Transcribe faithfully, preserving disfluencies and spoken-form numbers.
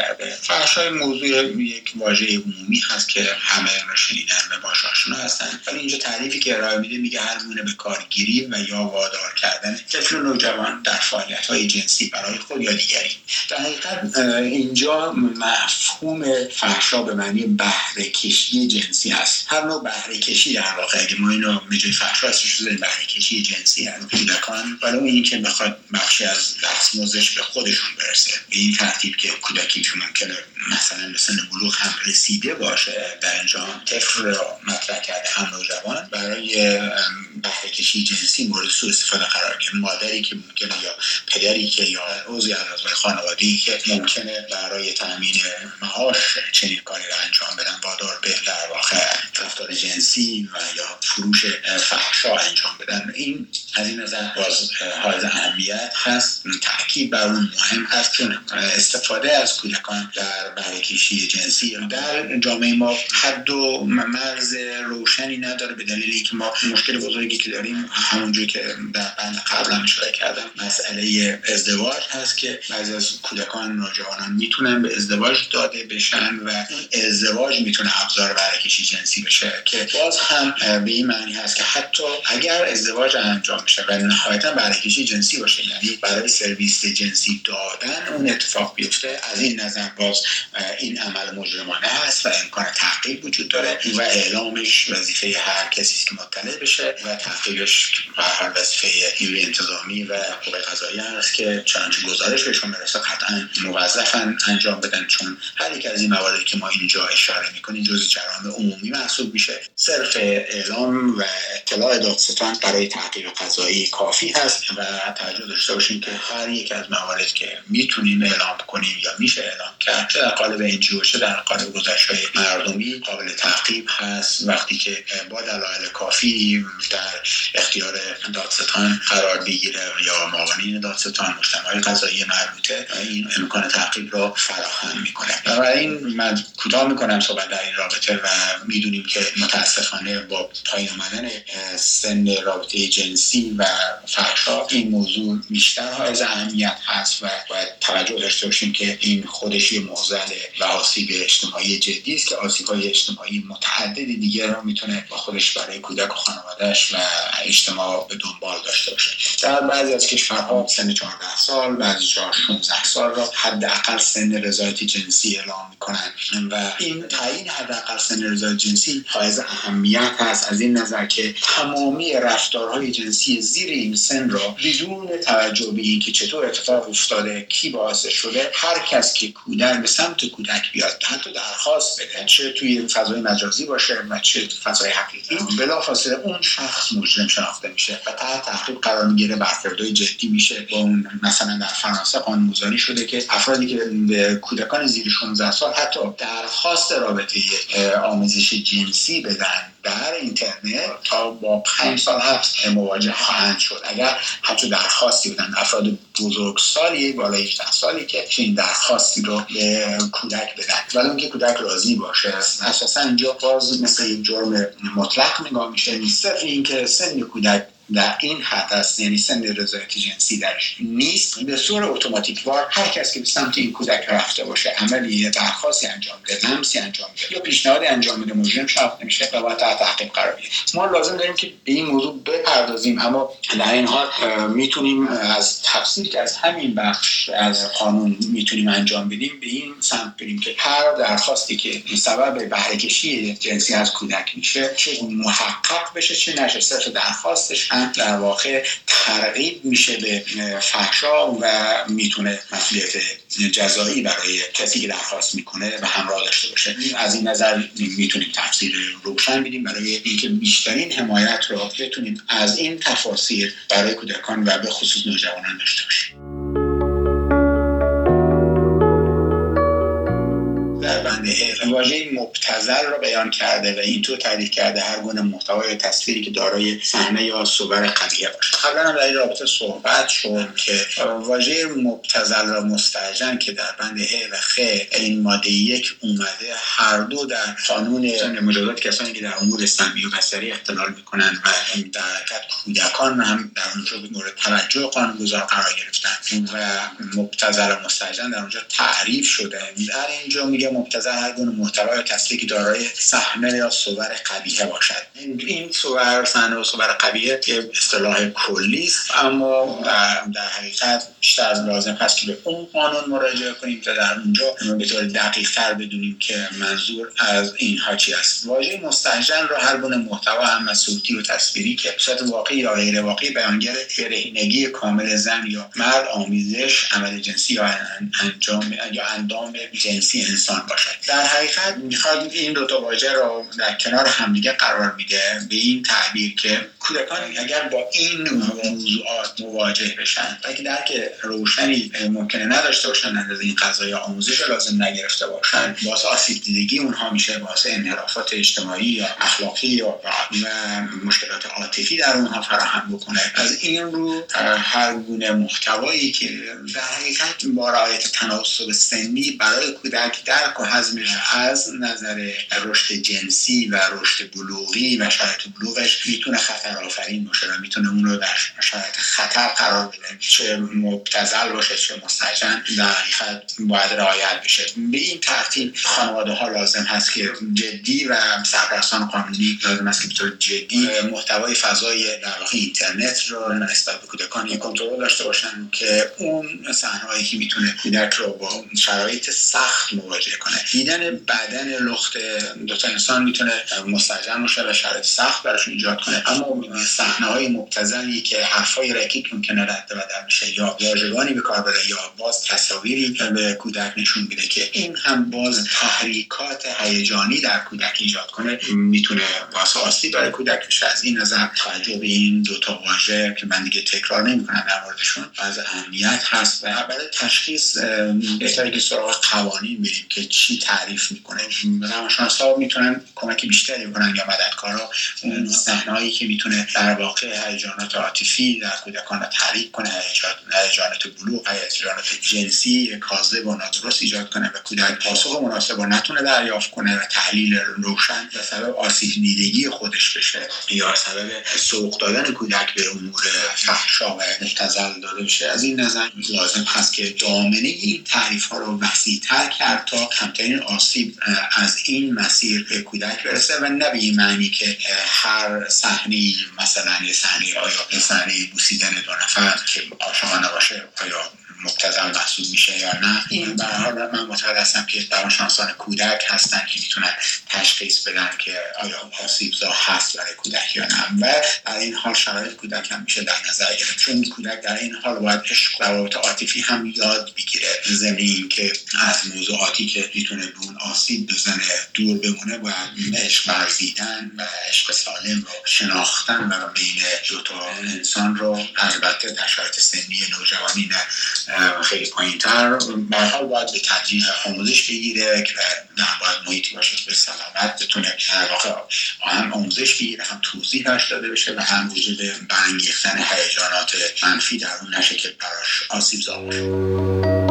کرده. فرشای موضوع یک واژه عمومی هست که همه رو شنیدن و باهاش آشنا هستن، ولی اینجا تعریفی که ارائه میده میگه هر گونه به کارگیری و یا وادار کردن طفل و نوجوان در فعالیت‌های جنسی برای خود یا دیگری. در حقیقت اینجا مفهوم فحشا به معنی بهره کشی جنسی است. هر نوع بهره کشی در واقع، اگه ما اینو میگیم فحشا هستش، بهره کشی جنسی از کودکان، ولی اینی که بخواد بخشی از دستمزدش به خودشون برسه، به این ترتیب که کودکیشون ممکنه مثلا به سن بلوغ هم رسیده باشه، در اینجا طفل را مطرح کرده هم نوجوان برای بهره کشی جنسی مورد سوء استفاده قرار گرفته. مادری که ممکنه یا پدری که یا عضوی از اعضای خانوادگی که ممکنه برای تامین معاش چنین کاری را انجام بدن، وادار به در واقع رفتار جنسی و یا فروش فحشا انجام بدن. این از این نظر باز حائز اهمیت هست. تاکید بر اون مهم هست که استفاده از کودکان در بهره کشی جنسی در جامعه ما حد و مرز روشنی نداره، به دلیل اینکه ما مشکل بزرگی که داریم، همونجوری که در بند قبلا اشاره کردم، مسئله ازدواج هست که بعضی از کودکان و نوجوانان میتونن به ازدواج داده بشن و ازدواج میتونه ابزار بهره کشی جنسی بشه، که باز هم به این معنی هست که حتی اگر ازدواج انجام بشه و نهایتا بهره کشی جنسی باشه، یعنی برای سرویس جنسی دادن اون اتفاق بیفته، از این نظر باز این عمل مجرمانه هست و امکان تعقیب وجود داره و اعلامش وظیفه هر کسی که مطلع بشه و تعقیبش هر وظیفه نیروی انتظامی و قوه قضاییه است که چنانچه گزارش بهشون برسه قطعا موظفن انجام بدن، چون هر یک از این مواردی که ما اینجا اشاره میکنیم جزء جرائم عمومی محسوب میشه. صرف اعلام و اطلاع دادستان برای تعقیب قضایی کافی هست و توجه داشته باشیم که هر یک از مواردی که میتونیم اعلام کنیم یا میشه اعلام کرد، چه در قالب انجیو چه در قالب گزارش‌های مردمی، قابل تعقیب هست وقتی که با دلایل کافی در اختیار دادستان قرار بگیره یا معاونین دادستان، مجتمع قضایی مربوطه این امکان تعقیب را فراهم میکنه. بنابراین من کوتاه میکنم صحبت در این رابطه و میدونیم که متاسفانه با پایین آمدن سن رابطه جنسی و فحشا این موضوع بیشتر حائز اهمیت هست و باید توجه داشته باشیم که این خودش یه معضل و آسیب اجتماعی جدی است که آسیب‌های اجتماعی متعدد دیگر را میتونه با خودش برای کودک و خانواده‌اش و اجتماع به دنبال داشته باشه. در بعضی از کشورها سن چهارده سال، بعضی جاها شانزده سال را حداقل سن رضایت جنسی اعلام میکنن و این تعیین حداقل سن رضایت جنسی حائز اهمیت هست، از این نظر که تمامی رفتارهای جنسی زیر این سن را بدون توجه به اینکه چطور اتفاق افتاده، کی باعث شده، هر کس که کودک به سمت کودک بیاد، حتی درخواست بده، چه توی فضای مجازی باشه و چه فضای حقیقی، بلافاصله اون شخص مجرم شناخته میشه و تحت تعقیب قرار میگیره. برخوردهای جدی میشه با اون. مثلا در فرانسه قانون‌گذاری شده که افرادی که به کودکان زیر شانزده سال حتی درخواست رابطه آموزش جنسی بدن در اینترنت تا با پنج سال حبس مواجه خواهند شد اگر حتی درخواستی بدن. افراد بزرگسالی بالای هجده سالی که این درخواستی رو به کودک بدن، ولی اون که کودک راضی باشه، اساسا اینجا باز مثل یک جرم مطلق نگاه میشه. نیست اینکه سن کودک در این حد است، یعنی سن رضایت جنسی درش نیست، به صورت اتوماتیک وار هر کس که به سمت این کودک رفته باشه، عملی درخواستی انجام بده، لمسی انجام بده یا پیشنهادی انجام بده، مجرم شناخته میشه و باید تحت تعقیب قرار بگیره. ما لازم داریم که به این موضوع بپردازیم، اما در این حال میتونیم از تفسیر که از همین بخش از قانون میتونیم انجام بدیم به این سمت بریم که هر درخواستی که سبب بهره کشی جنسی از کودک میشه، چه محقق بشه چه نشه، صرف درخواستش در واقع ترغیب میشه به فحشا و میتونه مسئولیت جزایی برای کسی که درخواست میکنه و همراه داشته باشه. از این نظر میتونیم تفسیر روشن بدیم برای اینکه بیشترین حمایت را بتونیم از این تفاسیر برای کودکان و به خصوص نوجوانان داشته باشیم. در بند واژه مبتذل را بیان کرده و اینطور تعریف کرده هر گونه محتوا یا تصویری که دارای صحنه یا صور قبیح باشد. قبلا هم در این رابطه صحبت شد که واژه مبتذل را مستعجم که در بند ه و خ این ماده یک اومده، هر دو در قانون مجازات کسانی که در امور سمی و بصری اختلال میکنند و در حقیقت کودکان هم در اونجا به مورد توجه قانونگذار قرار گرفتند و مبتذل و مستعجم در اونجا تعریف شده. در اینجا میگه مبتذل هر گونه محتوا یا تصویری که دارای صحنه یا صور قبیح باشد. این صور، صحنه و صور قبیح که اصطلاح کلی است، اما در حقیقت بیشتر از لازم هست که به اون قانون مراجعه کنیم تا در اونجا به طور دقیق‌تر بدونیم که منظور از اینها چی است. واژه مستعجل را هر گونه محتوا هم صوتی و تصویری که به صورت واقعی یا غیر واقعی بیانگر برهنگی کامل زن یا مرد، آمیزش، عمل جنسی یا انجام یا اندام جنسی انسان باشد. در حقیقت میخواد این دو تا واژه را در کنار همدیگه قرار میده به این تعبیر که کودکان اگر با این موضوعات مواجه بشن و که درک روشنی ممکنه نداشته باشن، اندازه این قضایا آموزش لازم نگرفته باشن، باعث آسیب دیدگی اونها میشه، باعث انحرافات اجتماعی یا اخلاقی یا مشکلات عاطفی در اونها فراهم بکنه. از این رو هر گونه محتوایی که در حقیقت با رعایت تناسب سنی برای کودک درک و هضمش از نظر رشد جنسی و رشد بلوغی و شرایط بلوغش میتونه خطر آفرین باشه و میتونه اون رو در شرایط خطر قرار بده، چه مبتذل باشه چه مستعجل، در حقیقت باید رعایت بشه. به این ترتیب خانواده ها لازم هست که جدی و سرپرستان قانونی لازم هست که به طور جدی محتوای فضای در واقع اینترنت رو نسبت به کودکان کنترل داشته باشن که اون صحنه‌هایی که میتونه کودک رو با شرایط سخت مواجه کنه. دیدن بدن لخت دو تا انسان میتونه مستعجل باشه و شرایط سخت براشون ایجاد کنه، اما صحنه‌های مبتذلی که حرفای رکیک ممکنه رد و بدل بشه یا واژگانی به کار بره یا باز تصاویری به کودک نشون بده که این هم باز تحریکات هیجانی در کودک ایجاد کنه، میتونه واسواسی برای کودک بشه. از این نظر توجه به این دو تا واژه که من دیگه تکرار نمی‌کنم در موردشون از اهمیت هست و برای تشخیص بهتره که سراغ قوانین بریم که چی تعریف میکنه. روانشناسا میتونن کمک بیشتری بکنن یا مددکارا اون صحنه‌هایی که میتونه در واقع هیجانات عاطفی در کودکان تحریک کنه، هیجانات بلوغ، هیجانات جنسی کاذب و نادرست ایجاد کنه و کودک پاسخ مناسب رو نتونه دریافت کنه و تحلیل روشن و سبب آسیب دیدگی خودش بشه یا سبب سوق دادن کودک به امور فحشا و مبتذل داده بشه. از این نظر لازم هست که دامنه این تعریف ها رو وسیع‌تر کرد تا کمترین آسیب از این مسیر به کودک برسه و نه به این معنی که هر صحنه‌ای، مثلا یه صحنه‌ای آیا صحنه‌ای بوسیدن دو نفر که آشامانه باشه آیا مبتذل محسوب میشه یا نه. این به هر حال من معتقد هستم که روانشناسان کودک هستن که میتونن تشخیص بدن که آیا آسیب زا هست برای کودک یا نه و در این حال شرایط کودک هم میشه در نظر گرفت، چون کودک در این حال باید عشق و روابط عاطفی هم یاد بگیره، ضمن این که از موضوعاتی که میتونه به اون آسیب بزنه دور بمونه و عشق ورزیدن و عشق سالم رو شناختن و بین دو تا انسان رو البته در شرایط سنی نوجوانی نه خیلی پایین‌تر مرحله باید به تدریج آموزش بگیره که در باید محیطی باشه به سلامت بتونه در واقع هم آموزش بگیره، هم توضیحش داده بشه و هم وجود برانگیختن هیجانات منفی در اون نشه که براش آسیب زا باشه.